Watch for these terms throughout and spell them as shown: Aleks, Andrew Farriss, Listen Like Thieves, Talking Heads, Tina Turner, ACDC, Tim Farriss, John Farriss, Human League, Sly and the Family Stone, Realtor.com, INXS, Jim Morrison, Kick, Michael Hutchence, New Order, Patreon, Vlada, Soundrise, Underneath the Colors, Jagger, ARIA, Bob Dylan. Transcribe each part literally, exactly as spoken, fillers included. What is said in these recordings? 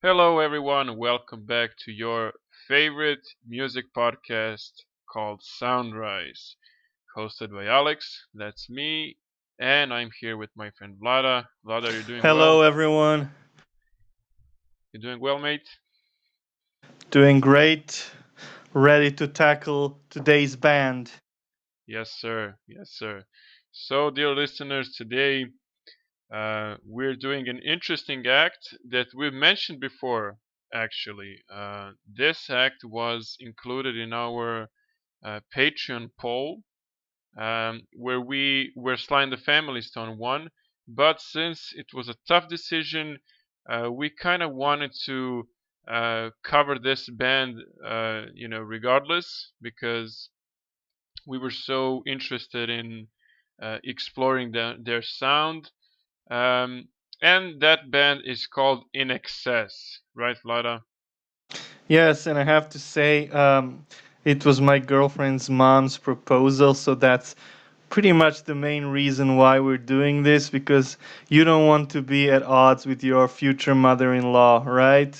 Hello everyone, welcome back to your favorite music podcast called Soundrise, hosted by Alex, that's me, and I'm here with my friend Vlada. Vlada, you're doing Hello, well? Hello everyone. You doing well, mate? Doing great, ready to tackle today's band. Yes, sir. Yes, sir. So, dear listeners, today Uh, we're doing an interesting act that we've mentioned before, actually. Uh, this act was included in our uh, Patreon poll, um, where we where Sly and the Family Stone won. But since it was a tough decision, uh, we kind of wanted to uh, cover this band, uh, you know, regardless, because we were so interested in uh, exploring the, their sound. Um, and that band is called I N X S, right, Vlada? Yes, and I have to say, um, it was my girlfriend's mom's proposal, so that's pretty much the main reason why we're doing this, because you don't want to be at odds with your future mother-in-law, right?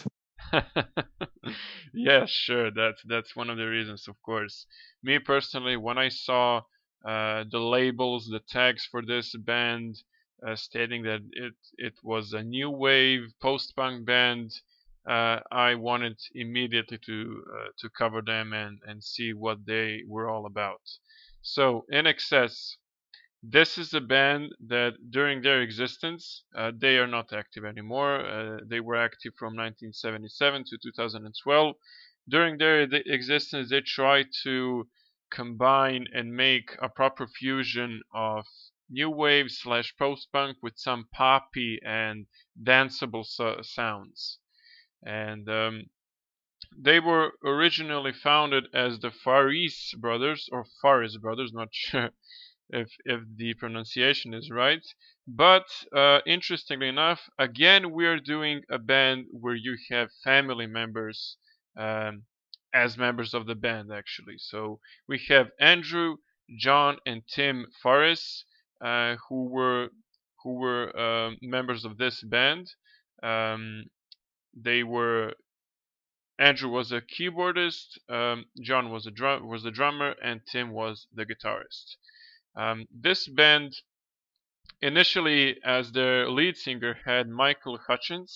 Yeah, sure, that's, that's one of the reasons, of course. Me personally, when I saw uh, the labels, the tags for this band, Uh, stating that it it was a new wave post-punk band, uh, I wanted immediately to uh, to cover them and, and see what they were all about. So, I N X S, this is a band that during their existence, uh, they are not active anymore. Uh, they were active from nineteen seventy-seven to two thousand twelve. During their existence, they tried to combine and make a proper fusion of new wave slash post-punk with some poppy and danceable so- sounds. And um, they were originally founded as the Farriss brothers, or Farriss brothers, not sure if if the pronunciation is right. But uh, interestingly enough, again, we're doing a band where you have family members um, as members of the band, actually. So we have Andrew, John, and Tim Farriss, Uh, who were who were uh, members of this band. Um, they were Andrew was a keyboardist, um, John was a drum was the drummer, and Tim was the guitarist. Um, this band initially, as their lead singer, had Michael Hutchence,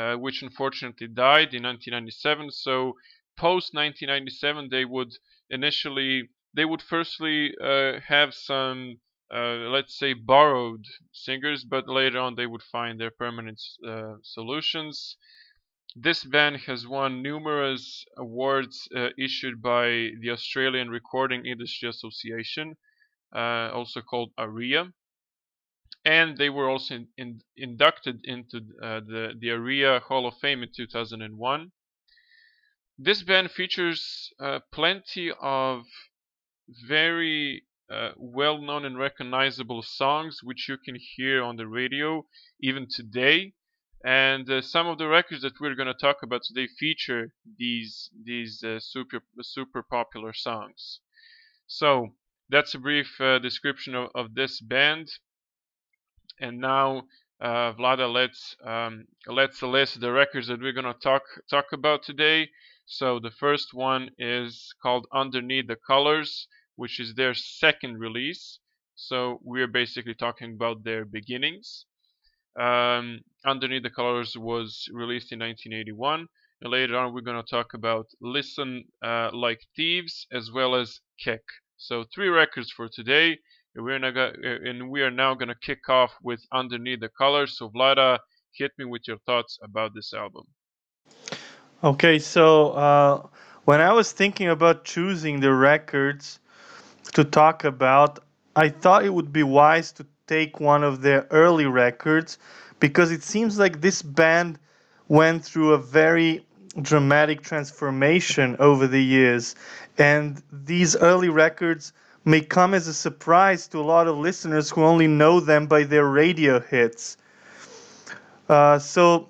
uh, which unfortunately died in nineteen ninety-seven. So post nineteen ninety-seven, they would initially they would firstly uh, have some Uh, let's say borrowed singers, but later on they would find their permanent uh, solutions. This band has won numerous awards uh, issued by the Australian Recording Industry Association, uh, also called ARIA, and they were also in, in, inducted into uh, the, the ARIA Hall of Fame in two thousand one. This band features uh, plenty of very Uh, well-known and recognizable songs which you can hear on the radio even today, and uh, some of the records that we're going to talk about today feature these these uh, super super popular songs. So that's a brief uh, description of, of this band, and now uh, Vlada, let's um, let's list the records that we're going to talk talk about today. So the first one is called Underneath the Colors, which is their second release. So we're basically talking about their beginnings. Um, Underneath the Colors was released in nineteen eighty-one. And later on, we're going to talk about Listen uh, Like Thieves, as well as Kick. So three records for today. And we're now go- and we are now going to kick off with Underneath the Colors. So Vlada, hit me with your thoughts about this album. Okay, so uh, when I was thinking about choosing the records to talk about, I thought it would be wise to take one of their early records, because it seems like this band went through a very dramatic transformation over the years, and these early records may come as a surprise to a lot of listeners who only know them by their radio hits. Uh, so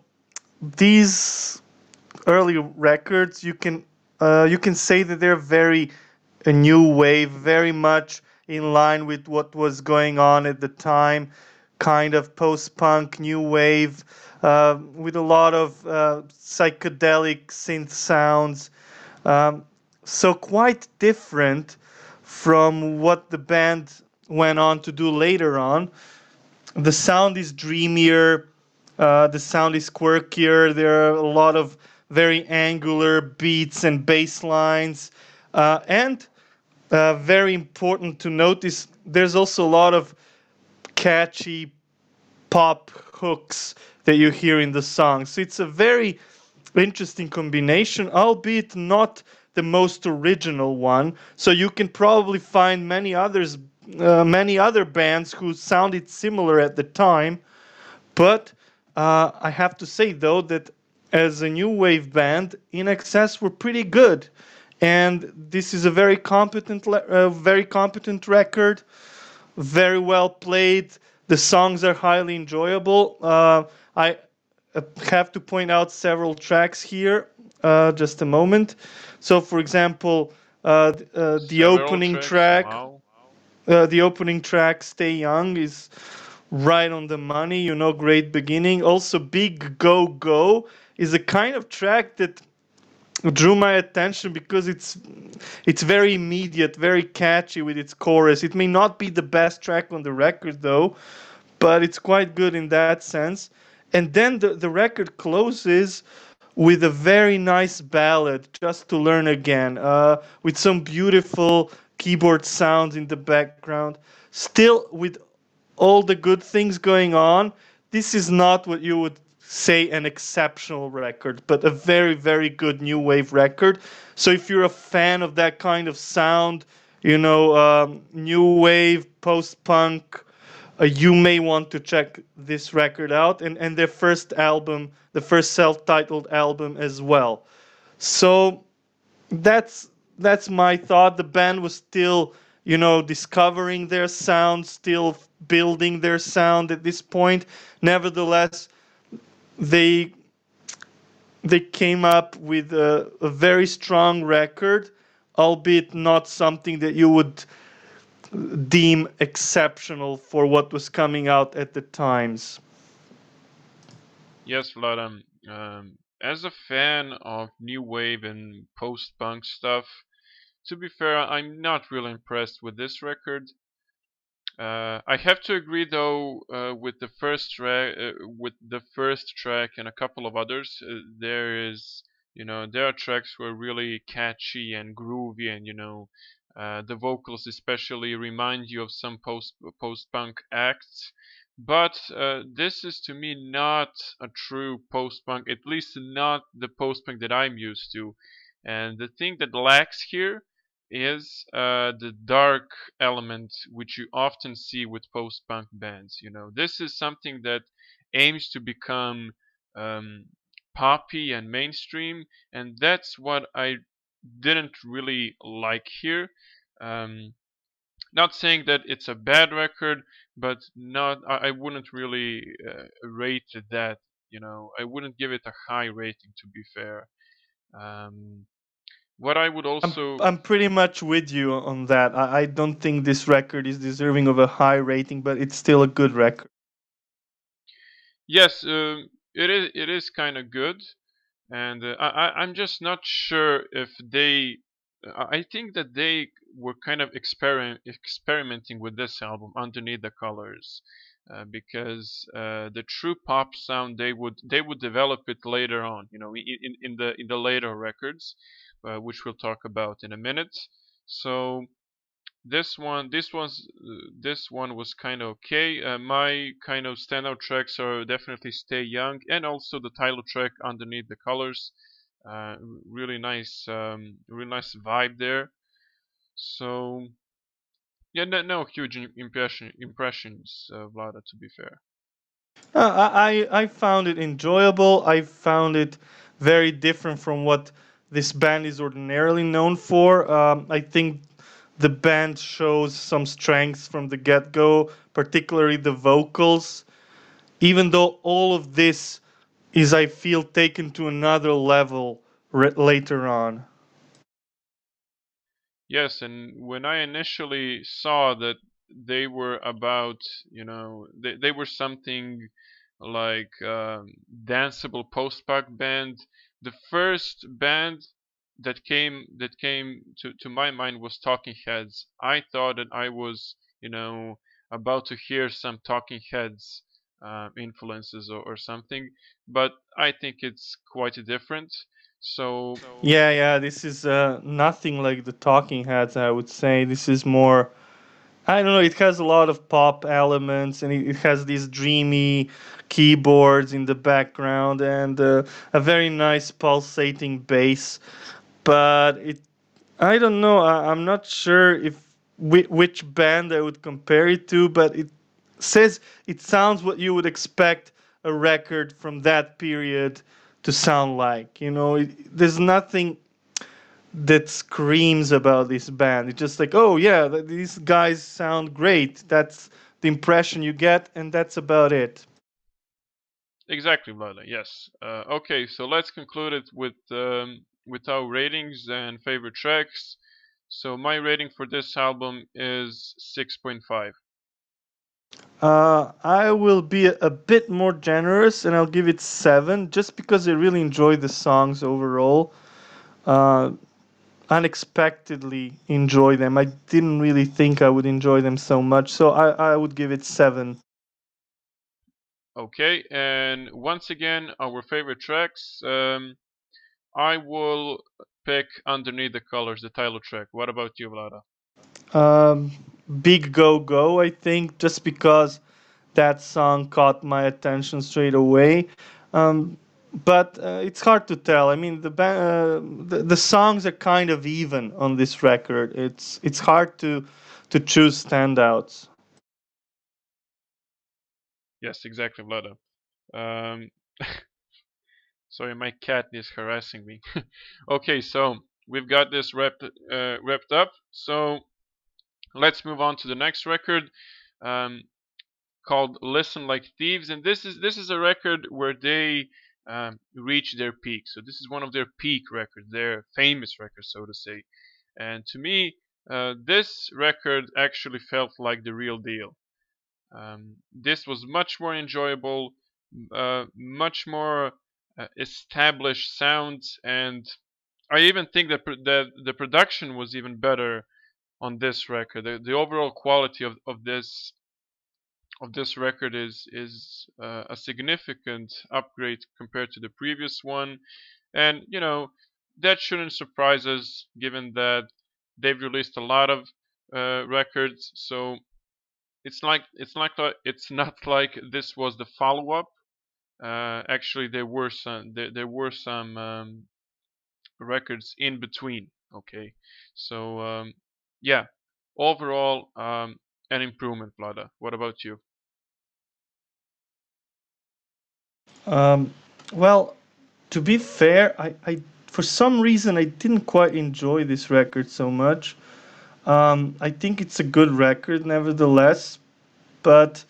these early records, you can uh, you can say that they're very a new wave, very much in line with what was going on at the time. kind of post-punk, new wave, uh, with a lot of uh, psychedelic synth sounds. Um, so quite different from what the band went on to do later on. The sound is dreamier, uh, the sound is quirkier, there are a lot of very angular beats and bass lines, uh, and uh, very important to notice, there's also a lot of catchy pop hooks that you hear in the song. So it's a very interesting combination, albeit not the most original one. So you can probably find many others, uh, many other bands who sounded similar at the time. But uh, I have to say, though, that as a new wave band, I N X S were pretty good. And this is a very competent, uh, very competent record, very well played. The songs are highly enjoyable. Uh, I have to point out several tracks here. Uh, just a moment. So, for example, uh, uh, the several opening tracks. track, wow. uh, the opening track, "Stay Young," is right on the money. You know, great beginning. Also, "Big Go Go" is a kind of track that drew my attention because it's it's very immediate, very catchy with its chorus. It may not be the best track on the record, though, but it's quite good in that sense. And then the, the record closes with a very nice ballad, "Just to Learn Again," uh, with some beautiful keyboard sounds in the background. Still, with all the good things going on, this is not what you would say an exceptional record, but a very, very good new wave record. So if you're a fan of that kind of sound, you know, um, new wave, post-punk, uh, you may want to check this record out, and, and their first album, the first self-titled album as well. So that's that's my thought. The band was still, you know, discovering their sound, still building their sound at this point. Nevertheless, They they came up with a, a very strong record, albeit not something that you would deem exceptional for what was coming out at the times. Yes, Vlada. Um, as a fan of new wave and post-punk stuff, to be fair, I'm not really impressed with this record. Uh, I have to agree, though, uh, with the first track, uh, with the first track and a couple of others. Uh, there is, you know, there are tracks who are really catchy and groovy, and you know, uh, the vocals especially remind you of some post post-punk acts. But uh, this is to me not a true post-punk, at least not the post-punk that I'm used to. And the thing that lacks here is uh, the dark element which you often see with post-punk bands. You know, this is something that aims to become um, poppy and mainstream, and that's what I didn't really like here. Um, not saying that it's a bad record, but not I, I wouldn't really uh, rate that. You know, I wouldn't give it a high rating, to be fair. Um, What I would also... I'm, I'm pretty much with you on that. I, I don't think this record is deserving of a high rating, but it's still a good record. Yes, uh, it is It is kind of good. And uh, I, I'm just not sure if they... I think that they were kind of exper- experimenting with this album, Underneath the Colors, uh, because uh, the true pop sound, they would they would develop it later on, you know, in, in the in the later records. Uh, which we'll talk about in a minute. So this one, this one's, uh, this one was kind of okay. Uh, my kind of standout tracks are definitely "Stay Young" and also the title track "Underneath the Colors." Uh, really nice, um, really nice vibe there. So yeah, no, no huge impression impressions, uh, Vlada. To be fair, uh, I I found it enjoyable. I found it very different from what this band is ordinarily known for. Um, I think the band shows some strengths from the get-go, particularly the vocals, even though all of this is, I feel, taken to another level re- later on. Yes, and when I initially saw that they were about, you know, they, they were something like uh, danceable post-punk band. The first band that came that came to, to my mind was Talking Heads. I thought that I was, you know, about to hear some Talking Heads uh, influences or, or something, but I think it's quite different. So yeah, yeah, this is uh, nothing like the Talking Heads. I would say this is more, I don't know, it has a lot of pop elements, and it, it has these dreamy keyboards in the background and uh, a very nice pulsating bass. But it, I don't know, I, I'm not sure if whi- which band I would compare it to, but it says it sounds what you would expect a record from that period to sound like. You know, it, there's nothing that screams about this band. It's just like, oh yeah, these guys sound great. That's the impression you get, and that's about it. Exactly, Vlada. Yes. Uh, okay, so let's conclude it with um, with our ratings and favorite tracks. So my rating for this album is six point five. Uh, I will be a, a bit more generous, and I'll give it seven, just because I really enjoy the songs overall. Uh, unexpectedly enjoy them. I didn't really think I would enjoy them so much, so I, I would give it seven. Okay, and once again, our favorite tracks. Um, I will pick Underneath the Colors, the title track. What about you, Vlada? Um, Big Go Go, I think, just because that song caught my attention straight away. Um, But uh, it's hard to tell. I mean, the, ba- uh, the the songs are kind of even on this record. It's it's hard to to choose standouts. Yes, exactly, Vlada. Um, sorry, my cat is harassing me. Okay, so we've got this wrapped uh, wrapped up. So let's move on to the next record. Um, called Listen Like Thieves, and this is this is a record where they Um, reach their peak. So this is one of their peak records, their famous records, so to say. And to me, uh, this record actually felt like the real deal. Um, this was much more enjoyable, uh, much more uh, established sounds, and I even think that, pr- that the production was even better on this record. The, the overall quality of, of this of this record is is uh, a significant upgrade compared to the previous one, and you know that shouldn't surprise us given that they've released a lot of uh, records. So it's like it's like it's not like this was the follow-up. Uh, actually, there were some there, there were some um, records in between. Okay, so um, yeah, overall um, an improvement, Vlada. What about you? Um, well, to be fair, I, I for some reason I didn't quite enjoy this record so much. Um, I think it's a good record, nevertheless, but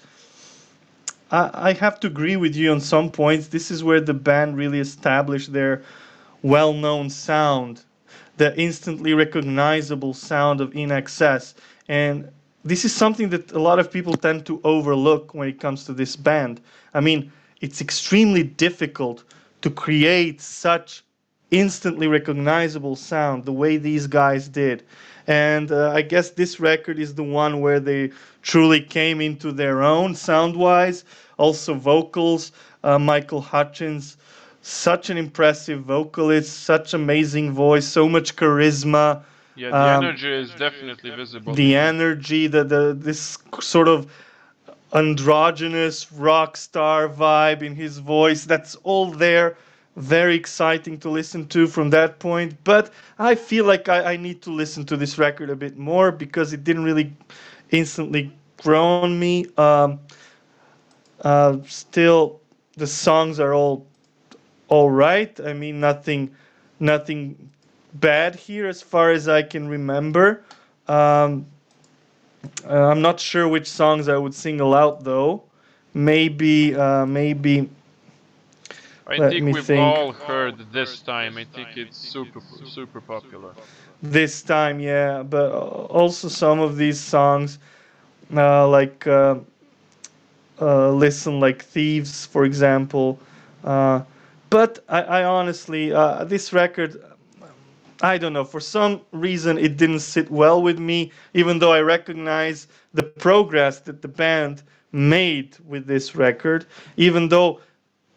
I, I have to agree with you on some points. This is where the band really established their well-known sound, the instantly recognizable sound of I N X S, and this is something that a lot of people tend to overlook when it comes to this band. I mean, it's extremely difficult to create such instantly recognizable sound the way these guys did. And uh, I guess this record is the one where they truly came into their own sound-wise. Also vocals, uh, Michael Hutchence, such an impressive vocalist, such amazing voice, so much charisma. Yeah, the um, energy is energy definitely is visible. The energy, the, the this sort of androgynous rock star vibe in his voice, that's all there. Very exciting to listen to from that point. But I feel like I, I need to listen to this record a bit more because it didn't really instantly grow on me. Um, uh, still, the songs are all all right. I mean, nothing, nothing bad here as far as I can remember. Um, I'm not sure which songs I would single out though. Maybe, uh, maybe. I let think me we've think. all heard this time. I think it's super, super popular. This time, yeah. But also some of these songs uh, like uh, uh, Listen Like Thieves, for example. Uh, but I, I honestly, uh, this record, I don't know, for some reason it didn't sit well with me, even though I recognize the progress that the band made with this record, even though,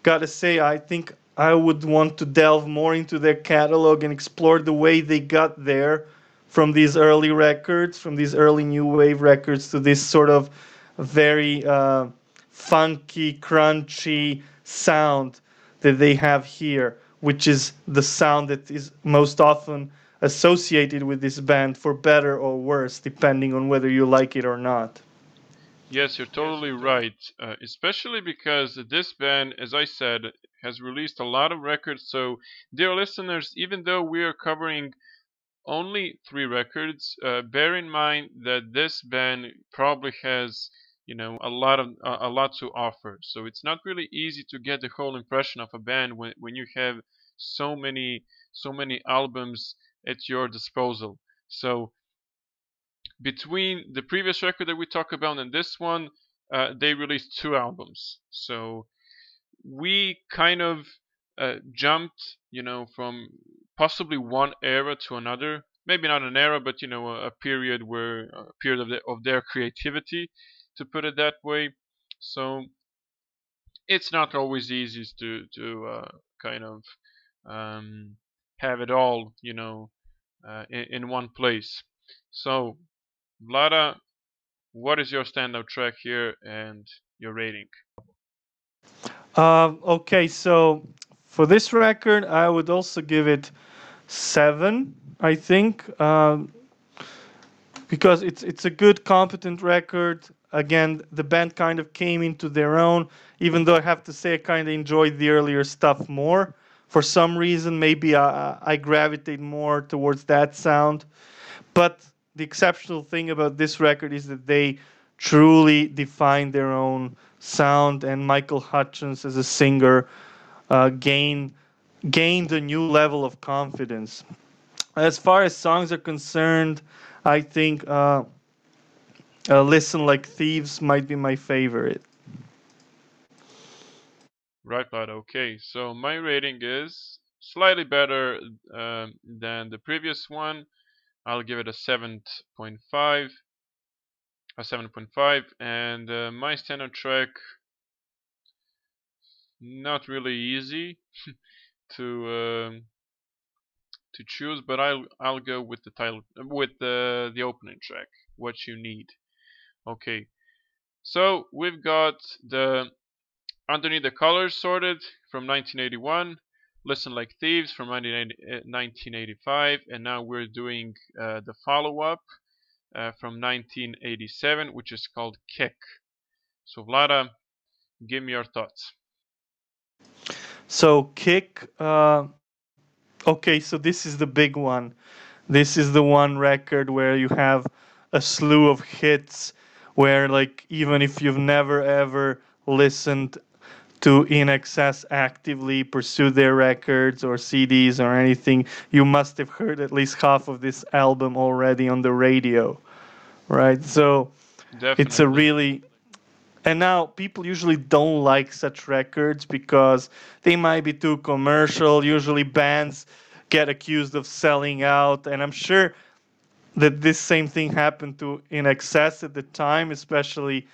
gotta say, I think I would want to delve more into their catalog and explore the way they got there from these early records, from these early new wave records to this sort of very uh, funky, crunchy sound that they have here, which is the sound that is most often associated with this band, for better or worse, depending on whether you like it or not. Yes, you're totally right, uh, especially because this band, as I said, has released a lot of records. So, dear listeners, even though we are covering only three records, uh, bear in mind that this band probably has, you know, a lot of uh, a lot to offer. So it's not really easy to get the whole impression of a band when, when you have so many so many albums at your disposal. So between the previous record that we talked about and this one, uh, they released two albums. So we kind of uh, jumped, you know, from possibly one era to another. Maybe not an era, but you know, a, a period where a period of the, of their creativity, to put it that way. So it's not always easy to to uh, kind of um, have it all, you know, uh, in, in one place. So, Vlada, what is your standout track here and your rating? Uh, okay, so for this record, I would also give it seven, I think, um, because it's it's a good, competent record. Again, the band kind of came into their own, even though I have to say I kind of enjoyed the earlier stuff more. For some reason, maybe I, I gravitate more towards that sound. But the exceptional thing about this record is that they truly defined their own sound, and Michael Hutchence as a singer uh, gained, gained a new level of confidence. As far as songs are concerned, I think... Uh, Uh, Listen Like Thieves might be my favorite. Right, but okay. So my rating is slightly better uh, than the previous one. I'll give it a seven point five. A seven point five. And uh, my standard track, not really easy to uh, to choose, but I'll I'll go with the title, with the the opening track, What You Need. Okay, so we've got the Underneath the Colors sorted from nineteen eighty-one, Listen Like Thieves from nineteen eighty-five, and now we're doing uh, the follow-up uh, from nineteen eighty-seven, which is called Kick. So Vlada, give me your thoughts. So Kick, uh, okay, so this is the big one. This is the one record where you have a slew of hits, where, like, even if you've never ever listened to I N X S actively pursue their records or C Ds or anything, you must have heard at least half of this album already on the radio, right? So Definitely. It's a really... And now people usually don't like such records because they might be too commercial. Usually bands get accused of selling out, and I'm sure that this same thing happened to I N X S at the time, especially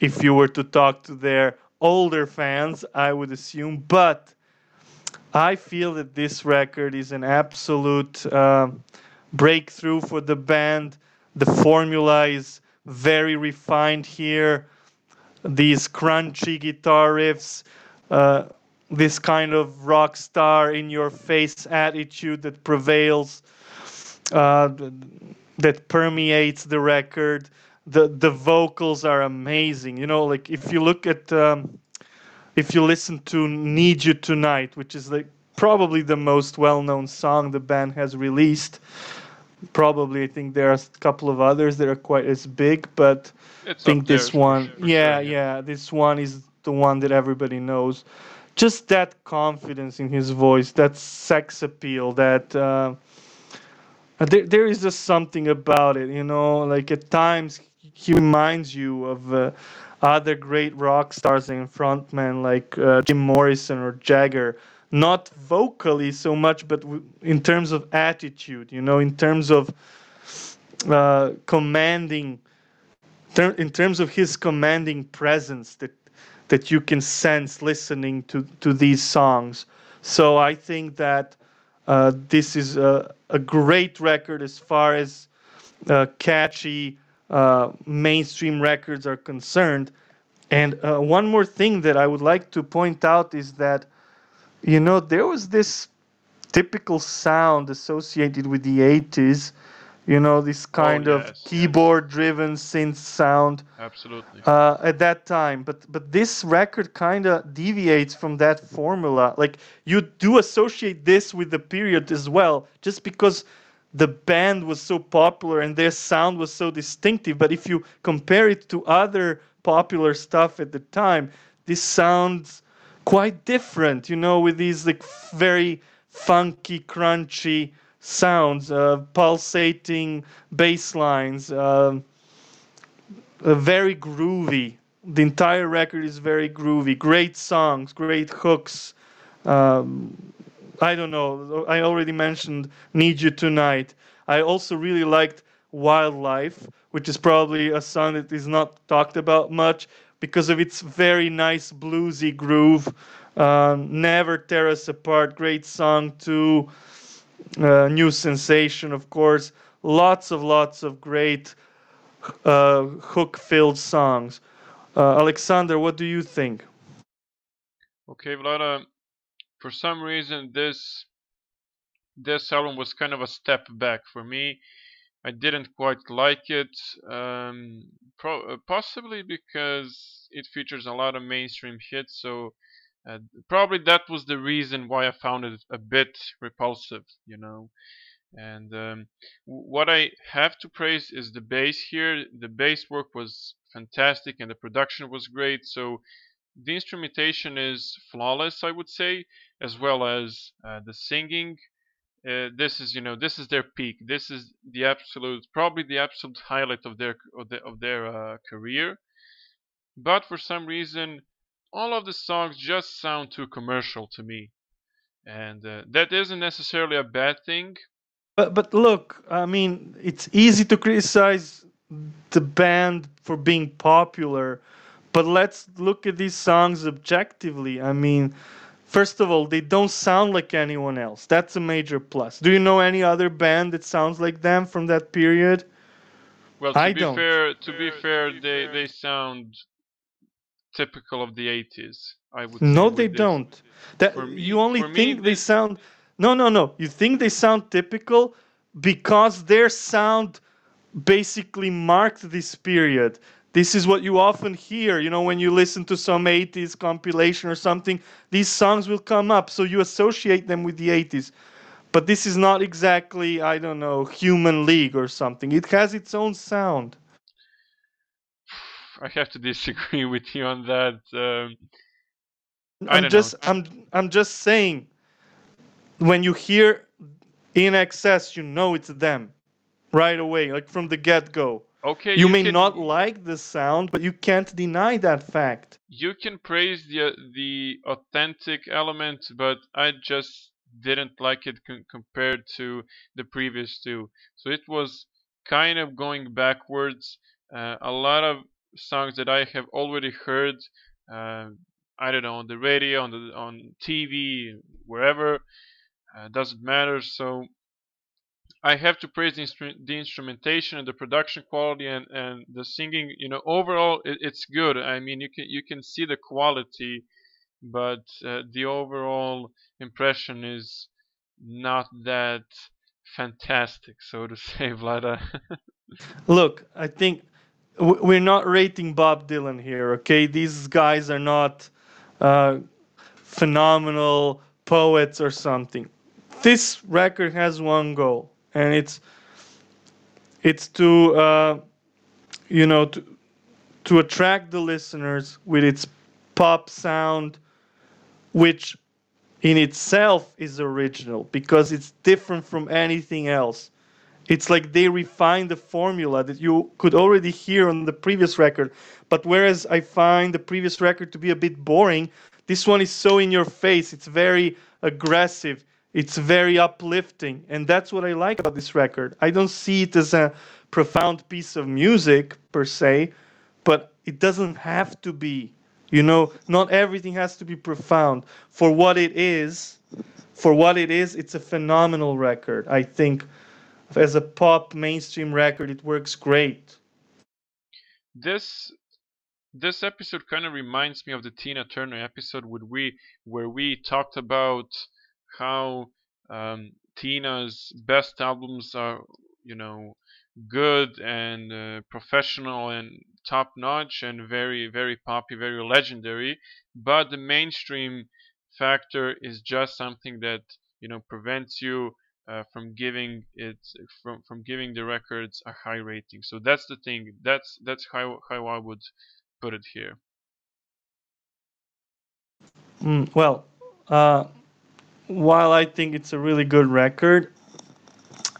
if you were to talk to their older fans, I would assume. But I feel that this record is an absolute uh, breakthrough for the band. The formula is very refined here. These crunchy guitar riffs, uh, this kind of rock star in-your-face attitude that prevails, Uh, that permeates the record. The the vocals are amazing. You know, like if you look at, um, if you listen to Need You Tonight, which is like probably the most well-known song the band has released. Probably, I think there are a couple of others that are quite as big, but it's I think this one, sure, yeah, sure, yeah, yeah, this one is the one that everybody knows. Just that confidence in his voice, that sex appeal, that... Uh, There, there is just something about it, you know, like at times he reminds you of uh, other great rock stars and frontmen like uh, Jim Morrison or Jagger, not vocally so much, but w- in terms of attitude, you know, in terms of uh, commanding, ter- in terms of his commanding presence that that you can sense listening to, to these songs. So I think that uh, this is a, a great record as far as uh, catchy uh, mainstream records are concerned. And uh, one more thing that I would like to point out is that, you know, there was this typical sound associated with the eighties, you know, this kind oh, yes. of keyboard-driven synth sound. Absolutely. Uh, at that time. But but this record kind of deviates from that formula. Like, you do associate this with the period as well, just because the band was so popular and their sound was so distinctive. But if you compare it to other popular stuff at the time, this sounds quite different, you know, with these like very funky, crunchy sounds, uh, pulsating bass lines, uh, uh, very groovy. The entire record is very groovy. Great songs, great hooks. Um, I don't know. I already mentioned Need You Tonight. I also really liked Wildlife, which is probably a song that is not talked about much because of its very nice bluesy groove. Um, Never Tear Us Apart, great song too. Uh, New Sensation, of course. Lots of lots of great uh, hook-filled songs. Uh, Alexander, what do you think? Okay, Vlada. For some reason, this this album was kind of a step back for me. I didn't quite like it, um, pro- possibly because it features a lot of mainstream hits. So. Uh, probably that was the reason why I found it a bit repulsive, you know. And um, what I have to praise is the bass here. The bass work was fantastic and the production was great. So the instrumentation is flawless, I would say, as well as uh, the singing. Uh, this is, you know, this is their peak. This is the absolute, probably the absolute highlight of their of, the, of their uh, career. But for some reason, all of the songs just sound too commercial to me, and uh, that isn't necessarily a bad thing. But but look, I mean, it's easy to criticize the band for being popular, but let's look at these songs objectively. I mean, first of all, they don't sound like anyone else. That's a major plus. Do you know any other band that sounds like them from that period? Well, to I be don't. fair, to be fair, they they sound typical of the eighties, I would say. No, they don't. That you only think they sound. No, no, no. You think they sound typical because their sound basically marked this period. This is what you often hear, you know, when you listen to some eighties compilation or something. These songs will come up, so you associate them with the eighties. But this is not exactly, I don't know, Human League or something. It has its own sound. I have to disagree with you on that. Um, I I'm don't just know. I'm I'm just saying, when you hear I N X S, you know it's them right away, like from the get-go. Okay. You, you may can, not like the sound, but you can't deny that fact. You can praise the the authentic element, but I just didn't like it c- compared to the previous two. So it was kind of going backwards. Uh, a lot of songs that I have already heard, uh, I don't know, on the radio, on the on T V, wherever, uh, doesn't matter. So I have to praise the, instru- the instrumentation and the production quality and, and the singing. You know, overall it, it's good. I mean, you can you can see the quality, but uh, the overall impression is not that fantastic, so to say, Vlada. Look, I think we're not rating Bob Dylan here, okay? These guys are not uh, phenomenal poets or something. This record has one goal, and it's it's to uh, you know to to attract the listeners with its pop sound, which in itself is original because it's different from anything else. It's like they refined the formula that you could already hear on the previous record. But whereas I find the previous record to be a bit boring, this one is so in your face. It's very aggressive. It's very uplifting. And that's what I like about this record. I don't see it as a profound piece of music per se, but it doesn't have to be. You know, not everything has to be profound. For what it is, for what it is, it's a phenomenal record. I think as a pop mainstream record, it works great. This this episode kind of reminds me of the Tina Turner episode where we, where we talked about how um, Tina's best albums are, you know, good and uh, professional and top-notch and very, very poppy, very legendary, but the mainstream factor is just something that, you know, prevents you uh, from giving it from from giving the records a high rating. So that's the thing. That's that's how how I would put it here. Mm, well, uh, while I think it's a really good record,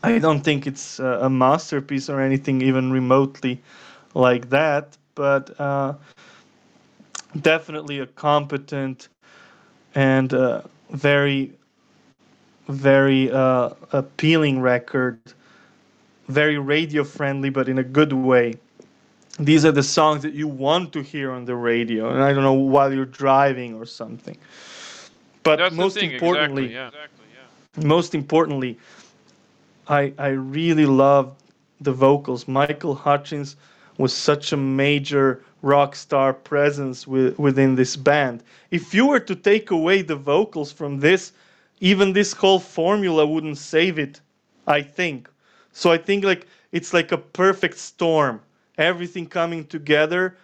I don't think it's a masterpiece or anything even remotely like that, but uh, definitely a competent and uh, very, very uh, appealing record, very radio-friendly, but in a good way. These are the songs that you want to hear on the radio, and I don't know, while you're driving or something. But That's most the thing. importantly, exactly, yeah. Exactly, yeah. most importantly, I, I really love the vocals. Michael Hutchence was such a major rock star presence with, within this band. If you were to take away the vocals from this, even this whole formula wouldn't save it, I think. So I think like it's like a perfect storm. Everything coming together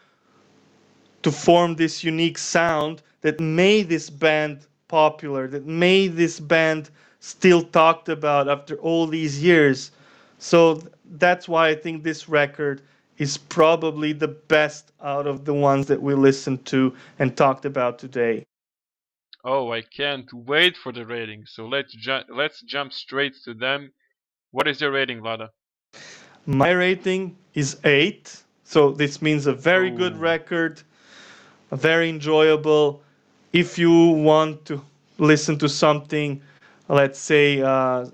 to form this unique sound that made this band popular, that made this band still talked about after all these years. So that's why I think this record is probably the best out of the ones that we listened to and talked about today. Oh, I can't wait for the rating. So let's ju- let's jump straight to them. What is your rating, Vlada? My rating is eight. So this means a very Ooh. good record, a very enjoyable. If you want to listen to something, let's say uh,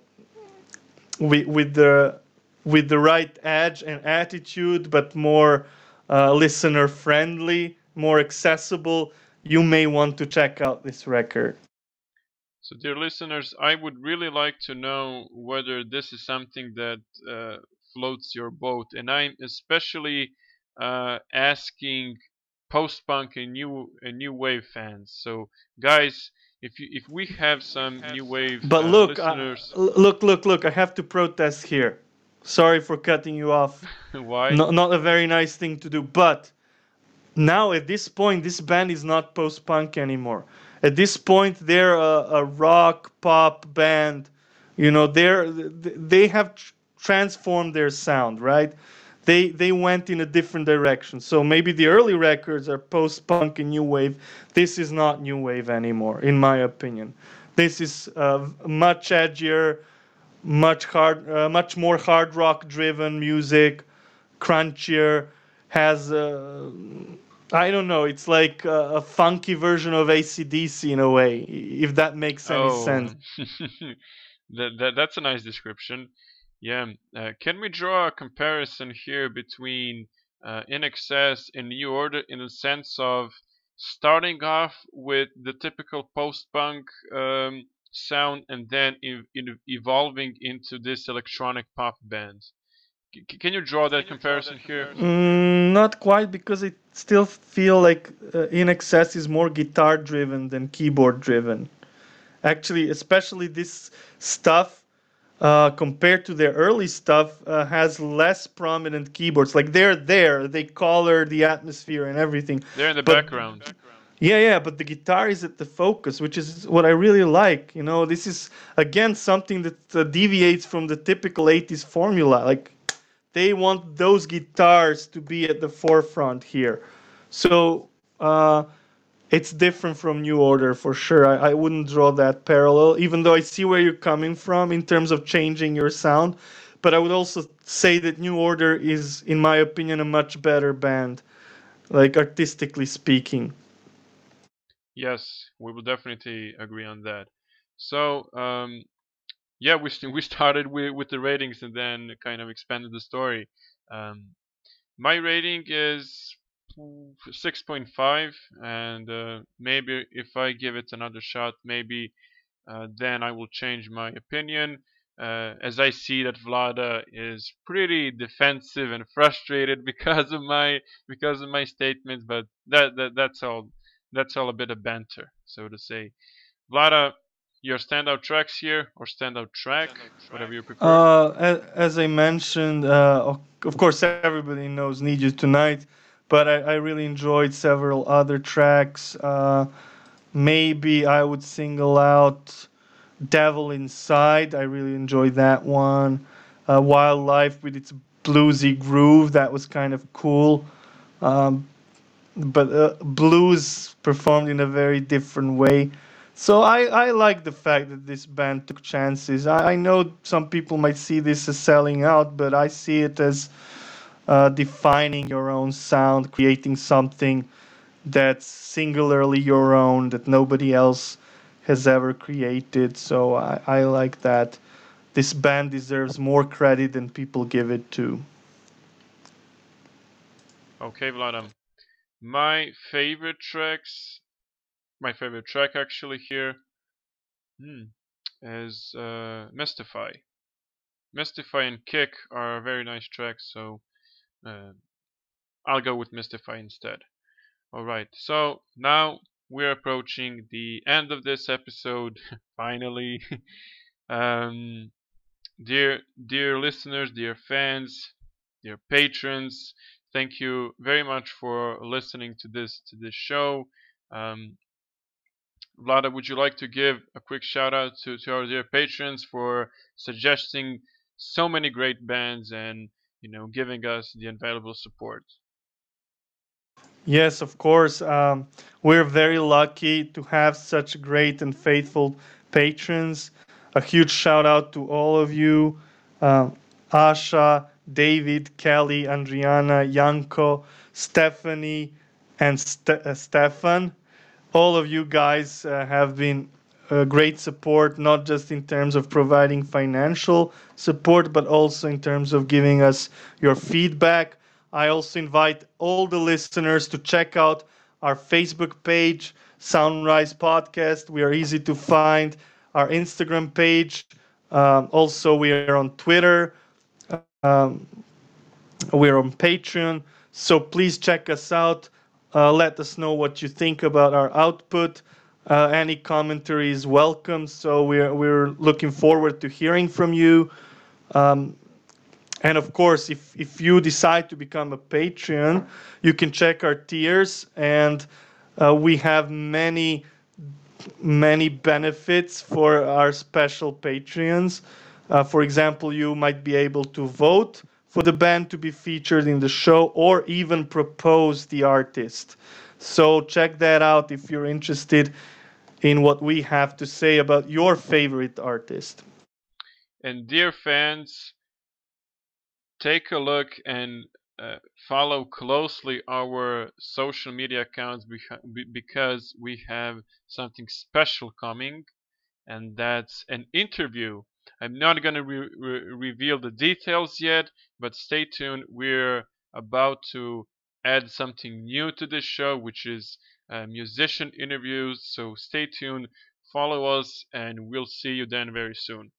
with, with the with the right edge and attitude, but more uh, listener friendly, more accessible, you may want to check out this record. So, dear listeners, I would really like to know whether this is something that uh, floats your boat, and I'm especially uh, asking post-punk and new and new wave fans. So, guys. If you, if we have some new wave but uh, look, listeners... But uh, look, look, look, I have to protest here. Sorry for cutting you off. Why? No, not a very nice thing to do. But now at this point, this band is not post-punk anymore. At this point, they're a, a rock, pop band. You know, they're, they have tr- transformed their sound, right? They they went in a different direction. So maybe the early records are post-punk and new wave. This is not new wave anymore, in my opinion. This is uh, much edgier, much hard, uh, much more hard rock-driven music, crunchier. Has a, I don't know. It's like a, a funky version of A C D C in a way, if that makes any oh. sense. that, that that's a nice description. Yeah, uh, can we draw a comparison here between uh, I N X S and New Order in the sense of starting off with the typical post-punk um, sound and then ev- evolving into this electronic pop band? C- can you draw that, you comparison, draw that comparison here? Mm, not quite, because I still feel like uh, I N X S is more guitar-driven than keyboard-driven. Actually, especially this stuff, Uh, compared to their early stuff, uh, has less prominent keyboards. Like, they're there. They color the atmosphere and everything. They're in the but, background. Yeah, yeah, but the guitar is at the focus, which is what I really like. You know, this is, again, something that uh, deviates from the typical eighties formula. Like, they want those guitars to be at the forefront here. So, uh, it's different from New Order, for sure. I, I wouldn't draw that parallel, even though I see where you're coming from in terms of changing your sound. but I would also say that New Order is, in my opinion, a much better band, like artistically speaking. Yes, we will definitely agree on that. So, um, yeah, we st- we started with, with the ratings and then kind of expanded the story. Um, my rating is six point five, and uh, maybe if I give it another shot, maybe uh, then I will change my opinion. Uh, as I see that Vlada is pretty defensive and frustrated because of my because of my statements, but that, that that's all that's all a bit of banter, so to say. Vlada, your standout tracks here, or standout track, standout track. Whatever you prefer. Uh, as, as I mentioned, uh, of course everybody knows "Need You Tonight," but I, I really enjoyed several other tracks. Uh, maybe I would single out Devil Inside. I really enjoyed that one. Uh, Wildlife with its bluesy groove, that was kind of cool. Um, but uh, blues performed in a very different way. So I, I like the fact that this band took chances. I, I know some people might see this as selling out, but I see it as uh, defining your own sound, creating something that's singularly your own, that nobody else has ever created. So I, I like that. This band deserves more credit than people give it to. Okay, Vlada. My favorite tracks, my favorite track actually here hmm, is uh, Mystify. Mystify and Kick are very nice tracks, so uh, I'll go with Mystify instead. Alright, so now we're approaching the end of this episode, finally. um, dear, dear listeners, dear fans, dear patrons, thank you very much for listening to this to this show. Um, Vlada, would you like to give a quick shout out to, to our dear patrons for suggesting so many great bands and, you know, giving us the invaluable support? Yes, of course. Um, we're very lucky to have such great and faithful patrons. A huge shout out to all of you. Um, Asha, David, Kelly, Andriana, Janko, Stephanie, and St- uh, Stefan. All of you guys uh, have been uh, great support, not just in terms of providing financial support, but also in terms of giving us your feedback. I also invite all the listeners to check out our Facebook page, Soundrise Podcast. We are easy to find. Our Instagram page. Um, also, we are on Twitter. Um, we're on Patreon. So please check us out. Uh, let us know what you think about our output. Uh, any commentary is welcome. So we're, we're looking forward to hearing from you. Um, And of course, if, if you decide to become a Patreon, you can check our tiers. And uh, we have many, many benefits for our special Patreons. Uh, for example, you might be able to vote for the band to be featured in the show or even propose the artist. So check that out if you're interested in what we have to say about your favorite artist. And dear fans, take a look and uh, follow closely our social media accounts beha- because we have something special coming, and that's an interview. I'm not going to re- re- reveal the details yet, but stay tuned. We're about to add something new to this show, which is uh, musician interviews. So stay tuned, follow us, and we'll see you then very soon.